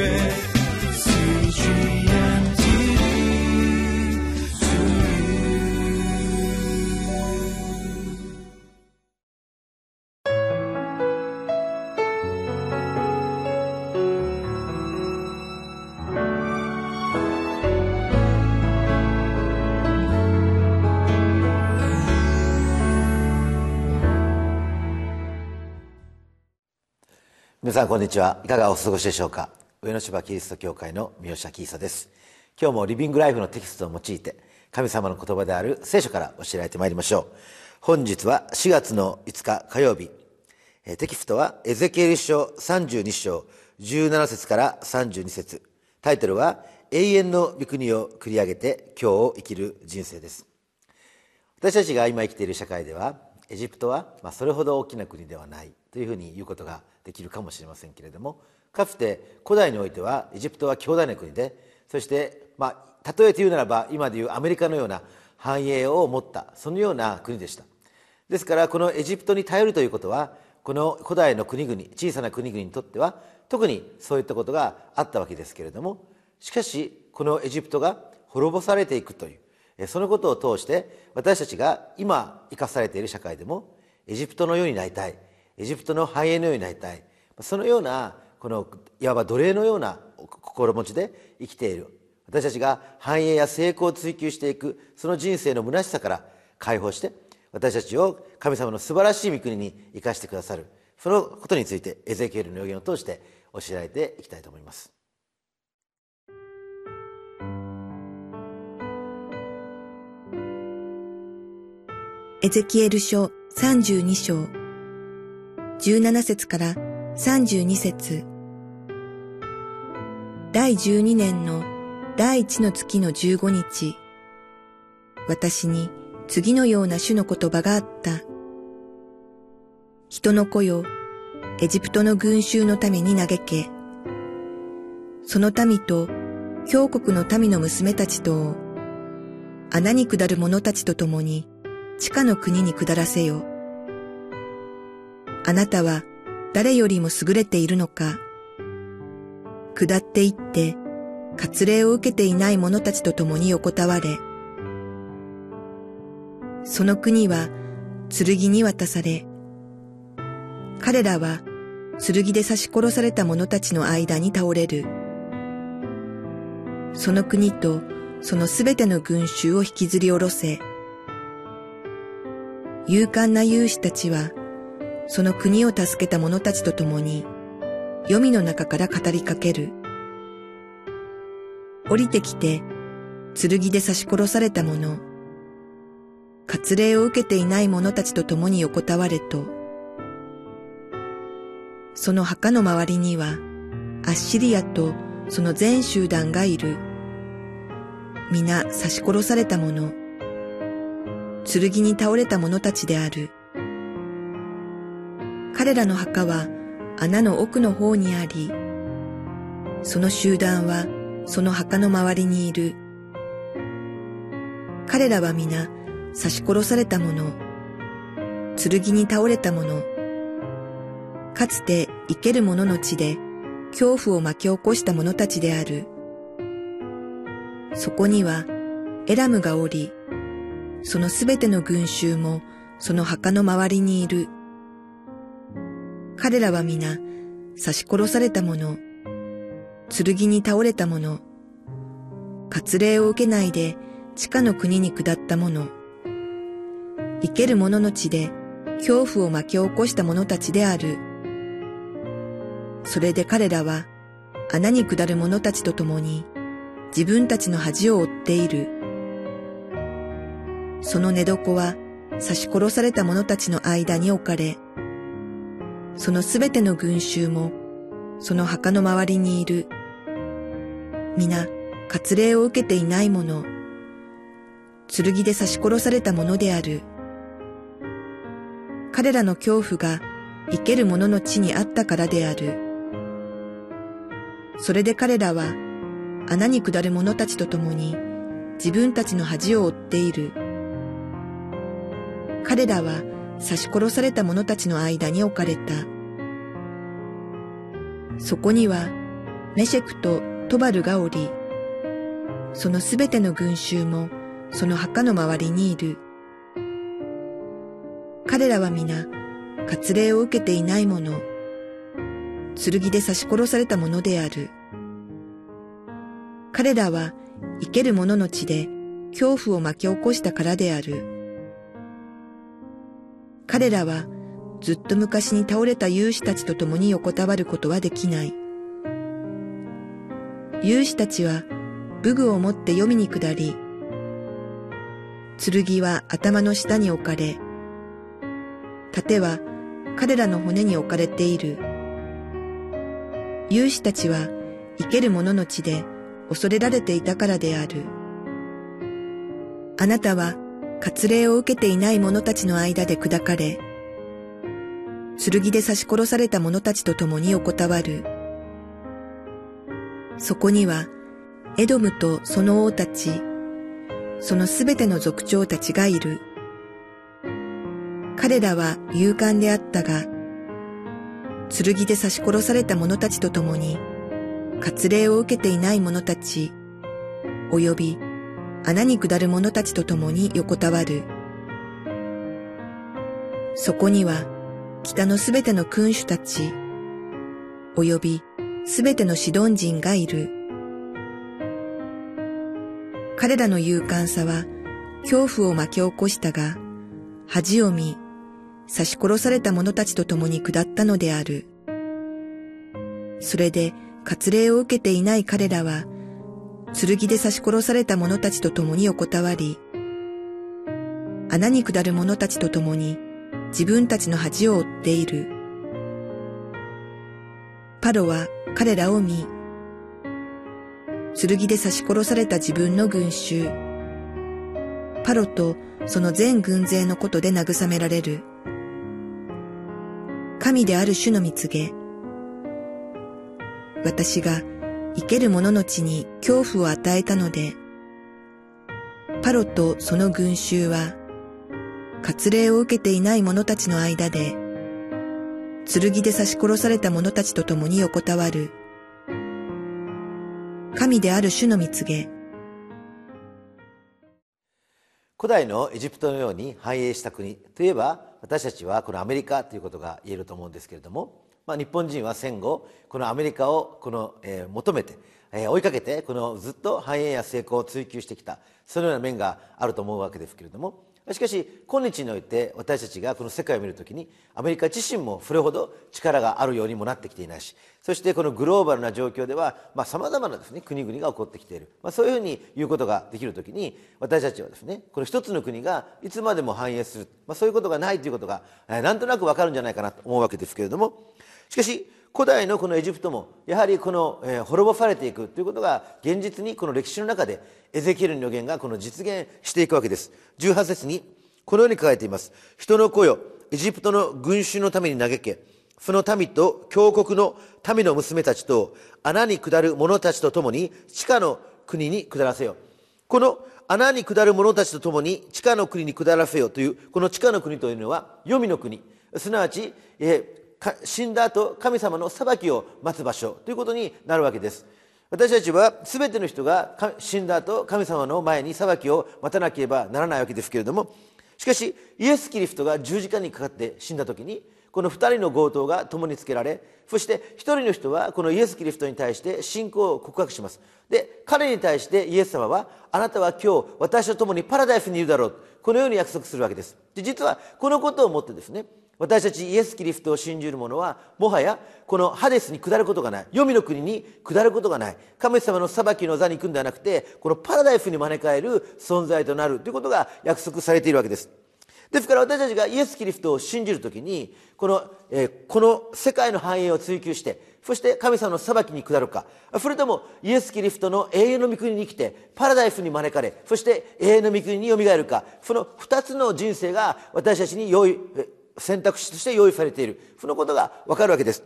へ」皆さんこんにちは。いかがお過ごしでしょうか。上野芝キリスト教会の三好彰久です。今日もリビングライフのテキストを用いて神様の言葉である聖書から教えられてまいりましょう。本日は4月の5日火曜日、テキストはエゼキエル書32章17節から32節、タイトルは永遠の御国を繰り上げて今日を生きる人生です。私たちが今生きている社会ではエジプトはそれほど大きな国ではないというふうに言うことができるかもしれませんけれども、かつて古代においてはエジプトは強大な国で、そして例えて言うならば今でいうアメリカのような繁栄を持ったそのような国でした。ですからこのエジプトに頼るということはこの古代の国々、小さな国々にとっては特にそういったことがあったわけですけれども、しかしこのエジプトが滅ぼされていくというそのことを通して私たちが今生かされている社会でもエジプトのようになりたい、エジプトの繁栄のようになりたい、そのようなこのいわば奴隷のような心持ちで生きている私たちが繁栄や成功を追求していくその人生の虚しさから解放して、私たちを神様の素晴らしい御国に生かしてくださる、そのことについてエゼキエルの予言を通して教えられていきたいと思います。エゼキエル書32章17節から32節。第12年の第1の月の15日、私に次のような主の言葉があった。人の子よ、エジプトの群衆の民に嘆け。その民と、強国の民の娘たちと、穴に下る者たちと共に、地下の国に下らせよ。あなたは誰よりも優れているのか。下っていって、割礼を受けていない者たちと共に横たわれ。その国は剣に渡され、彼らは剣で刺し殺された者たちの間に倒れる。その国とそのすべての群衆を引きずり下ろせ。勇敢な勇士たちは、その国を助けた者たちと共に、黄泉の中から語りかける。降りてきて、剣で刺し殺された者、割礼を受けていない者たちと共に横たわれと、その墓の周りには、アッシリアとその全集団がいる。皆刺し殺された者、剣に倒れた者たちである。彼らの墓は穴の奥の方にあり、その集団はその墓の周りにいる。彼らは皆刺し殺された者、剣に倒れた者、かつて生ける者の地で恐怖を巻き起こした者たちである。そこにはエラムがおり、そのすべての群衆もその墓の周りにいる。彼らは皆、刺し殺された者、剣に倒れた者、割礼を受けないで地下の国に下った者、生ける者の地で恐怖を巻き起こした者たちである。それで彼らは、穴に下る者たちと共に、自分たちの恥を負っている。その寝床は、刺し殺された者たちの間に置かれ、そのすべての群衆も、その墓の周りにいる。皆、割礼を受けていない者、剣で刺し殺された者である。彼らの恐怖が、生ける者の地にあったからである。それで彼らは、穴に下る者たちと共に、自分たちの恥を負っている。彼らは、刺し殺された者たちの間に置かれた。そこには、メシェクとトバルがおり、そのすべての群衆も、その墓の周りにいる。彼らは皆、割礼を受けていない者、剣で刺し殺された者である。彼らは、生ける者の血で、恐怖を巻き起こしたからである。彼らは、ずっと昔に倒れた勇士たちと共に横たわることはできない。勇士たちは、武具を持って読みに下り、剣は頭の下に置かれ、盾は彼らの骨に置かれている。勇士たちは生ける者の血で恐れられていたからである。あなたは割礼を受けていない者たちの間で砕かれ、剣で刺し殺された者たちと共に横たわる。そこにはエドムとその王たち、そのすべての族長たちがいる。彼らは勇敢であったが、剣で刺し殺された者たちと共に、割礼を受けていない者たち、および穴に下る者たちと共に横たわる。そこには、北のすべての君主たち、およびすべてのシドン人がいる。彼らの勇敢さは、恐怖を巻き起こしたが、恥を見、刺し殺された者たちと共に下ったのである。それで、割礼を受けていない彼らは、剣で刺し殺された者たちと共に横たわり、穴に下る者たちと共に、自分たちの恥を負っている。パロは彼らを見、剣で刺し殺された自分の群衆、パロとその全軍勢のことで慰められる。神である主の御告げ、私が生ける者の血に恐怖を与えたので、パロとその群衆は、割礼を受けていない者たちの間で、剣で刺し殺された者たちと共に横たわる。神である主の御告げ。古代のエジプトのように繁栄した国といえば、私たちはこのアメリカということが言えると思うんですけれども、日本人は戦後このアメリカを求めて、追いかけてずっと繁栄や成功を追求してきた、そのような面があると思うわけですけれども、しかし今日において私たちがこの世界を見るときに、アメリカ自身もそれほど力があるようにもなってきていないし、そしてこのグローバルな状況ではさまざまなですね、国々が起こってきている、そういうふうに言うことができるときに、私たちはですね、この一つの国がいつまでも繁栄する、そういうことがないということがなんとなくわかるんじゃないかなと思うわけですけれども、しかし古代のこのエジプトもやはり滅ぼされていくということが現実にこの歴史の中でエゼキエルの予言が実現していくわけです。18節にこのように書かれています。人の子よ、エジプトの群衆のために嘆け、その民と強国の民の娘たちと穴に下る者たちと共に地下の国に下らせよ。この穴に下る者たちと共に地下の国に下らせよという、この地下の国というのは黄泉の国、すなわち死んだ後神様の裁きを待つ場所ということになるわけです。私たちは全ての人が死んだ後神様の前に裁きを待たなければならないわけですけれども、しかしイエス・キリストが十字架にかかって死んだ時に、この二人の強盗が共につけられ、そして一人の人はこのイエス・キリストに対して信仰を告白します。で、彼に対してイエス様は、あなたは今日私と共にパラダイスにいるだろう、このように約束するわけです。で、実はこのことをもってですね、私たちイエス・キリストを信じる者は、もはやこのハデスに下ることがない、黄泉の国に下ることがない、神様の裁きの座に行くんではなくて、このパラダイスに招かれる存在となるということが約束されているわけです。ですから私たちがイエス・キリストを信じるときに、この世界の繁栄を追求して、そして神様の裁きに下るか、それともイエス・キリストの永遠の御国に来てパラダイスに招かれ、そして永遠の御国によみがえるか、その2つの人生が私たちに選択肢として用意されている、そのことがわかるわけです。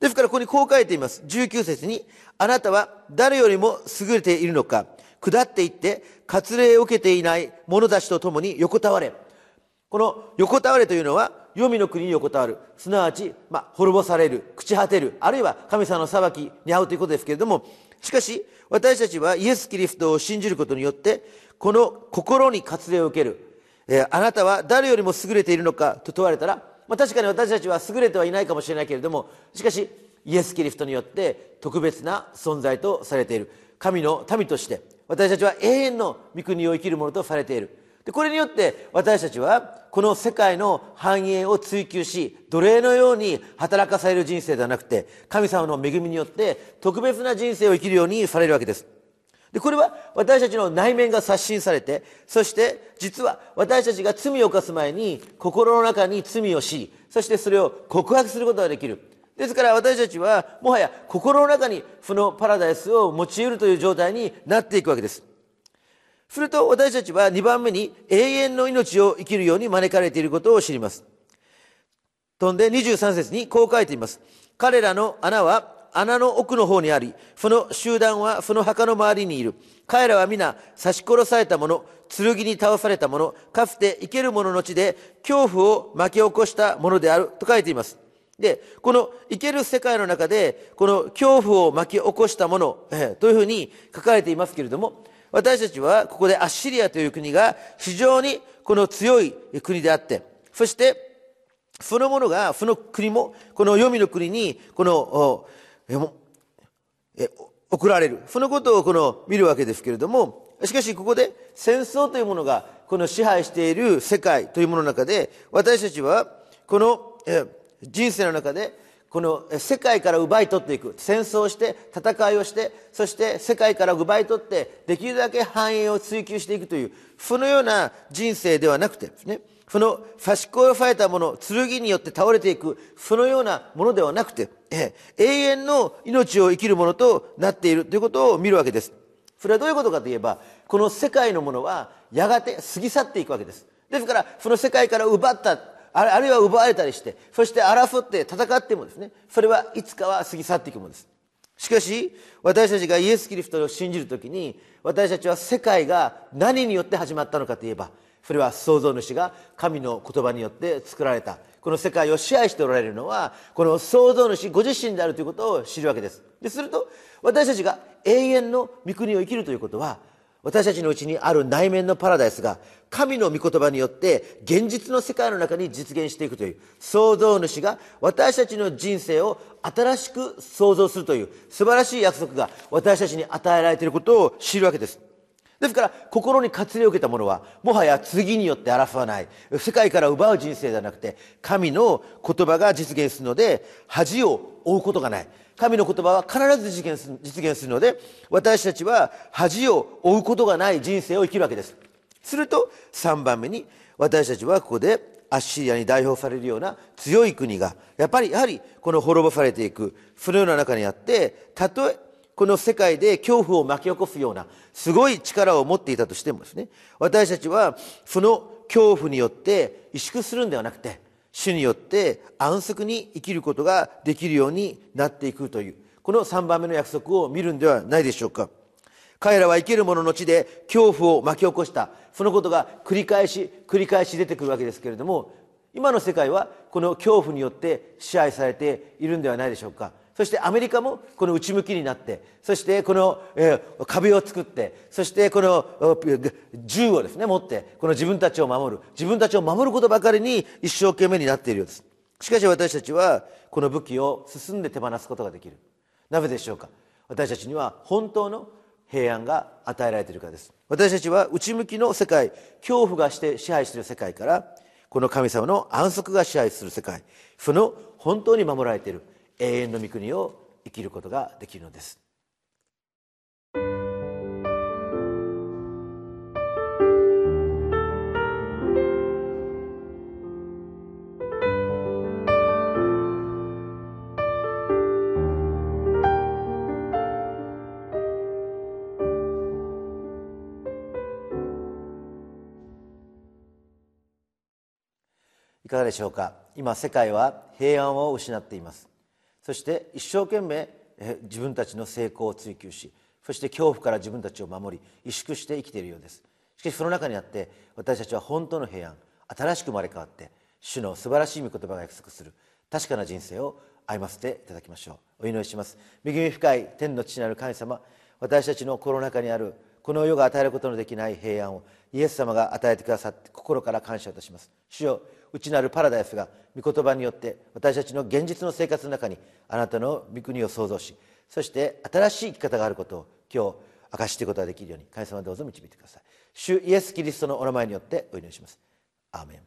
ですからここにこう書いています。19節に、あなたは誰よりも優れているのか、下っていって割礼を受けていない者たちと共に横たわれ。この横たわれというのは、黄泉の国に横たわる、すなわち、滅ぼされる、朽ち果てる、あるいは神様の裁きに遭うということですけれども、しかし私たちはイエス・キリストを信じることによって、この心に割礼を受ける。あなたは誰よりも優れているのかと問われたら、確かに私たちは優れてはいないかもしれないけれども、しかしイエス・キリストによって特別な存在とされている。神の民として私たちは永遠の御国を生きるものとされている。でこれによって私たちはこの世界の繁栄を追求し、奴隷のように働かされる人生ではなくて、神様の恵みによって特別な人生を生きるようにされるわけです。でこれは私たちの内面が刷新されて、そして実は私たちが罪を犯す前に心の中に罪を知り、そしてそれを告白することができる。ですから私たちはもはや心の中にそのパラダイスを持ち得るという状態になっていくわけです。すると私たちは2番目に永遠の命を生きるように招かれていることを知ります。飛んで23節にこう書いています。彼らの穴は穴の奥の方にあり、その集団はその墓の周りにいる。彼らは皆刺し殺された者、剣に倒された者、かつて生ける者の地で恐怖を巻き起こした者であると書いています。でこの生ける世界の中で、この恐怖を巻き起こした者というふうに書かれていますけれども、私たちはここでアッシリアという国が非常にこの強い国であって、そしてそのものが、その国もこの黄泉の国にこの送られる、そのことをこの見るわけですけれども、しかしここで戦争というものがこの支配している世界というものの中で、私たちはこの人生の中でこの世界から奪い取っていく、戦争して戦いをして、そして世界から奪い取って、できるだけ繁栄を追求していくという、そのような人生ではなくてですね、その刺し殺されたもの、剣によって倒れていく、そのようなものではなくて、永遠の命を生きるものとなっているということを見るわけです。それはどういうことかといえば、この世界のものはやがて過ぎ去っていくわけです。ですからその世界から奪った、あるいは奪われたりして、そして争って戦ってもですね、それはいつかは過ぎ去っていくものです。しかし私たちがイエス・キリストを信じるときに、私たちは世界が何によって始まったのかといえば、それは創造主が神の言葉によって作られた、この世界を支配しておられるのはこの創造主ご自身であるということを知るわけです。ですると私たちが永遠の御国を生きるということは、私たちのうちにある内面のパラダイスが神の御言葉によって現実の世界の中に実現していくという、創造主が私たちの人生を新しく創造するという素晴らしい約束が私たちに与えられていることを知るわけです。ですから心に割礼を受けた者は、もはや次によって争わない、世界から奪う人生ではなくて、神の言葉が実現するので恥を負うことがない。神の言葉は必ず実現するので、私たちは恥を負うことがない人生を生きるわけです。すると3番目に、私たちはここでアッシリアに代表されるような強い国がやはりこの滅ぼされていく、そのような中にあって、たとえこの世界で恐怖を巻き起こすようなすごい力を持っていたとしてもですね、私たちはその恐怖によって萎縮するんではなくて、主によって安息に生きることができるようになっていくという、この3番目の約束を見るんではないでしょうか。彼らは生ける者の地で恐怖を巻き起こした、そのことが繰り返し出てくるわけですけれども、今の世界はこの恐怖によって支配されているんではないでしょうか。そしてアメリカもこの内向きになって、そしてこの壁を作って、そしてこの銃をですね持って、この自分たちを守ることばかりに一生懸命になっているようです。しかし私たちはこの武器を進んで手放すことができる。なぜでしょうか。私たちには本当の平安が与えられているからです。私たちは内向きの世界、恐怖がして支配している世界から、この神様の安息が支配する世界、その本当に守られている永遠の御国を生きることができるのです。いかがでしょうか。今世界は平安を失っています。そして一生懸命自分たちの成功を追求し、そして恐怖から自分たちを守り、萎縮して生きているようです。しかしその中にあって、私たちは本当の平安、新しく生まれ変わって主の素晴らしい御言葉が約束する確かな人生を歩ませていただきましょう。お祈りします。恵み深い天の父なる神様、私たちの心の中にあるこの世が与えることのできない平安をイエス様が与えてくださって心から感謝いたします。主よ、内なるパラダイスが御言葉によって私たちの現実の生活の中にあなたの御国を創造し、そして新しい生き方があることを今日明かしていくことができるように神様どうぞ導いてください。主イエス・キリストのお名前によってお祈りします。アーメン。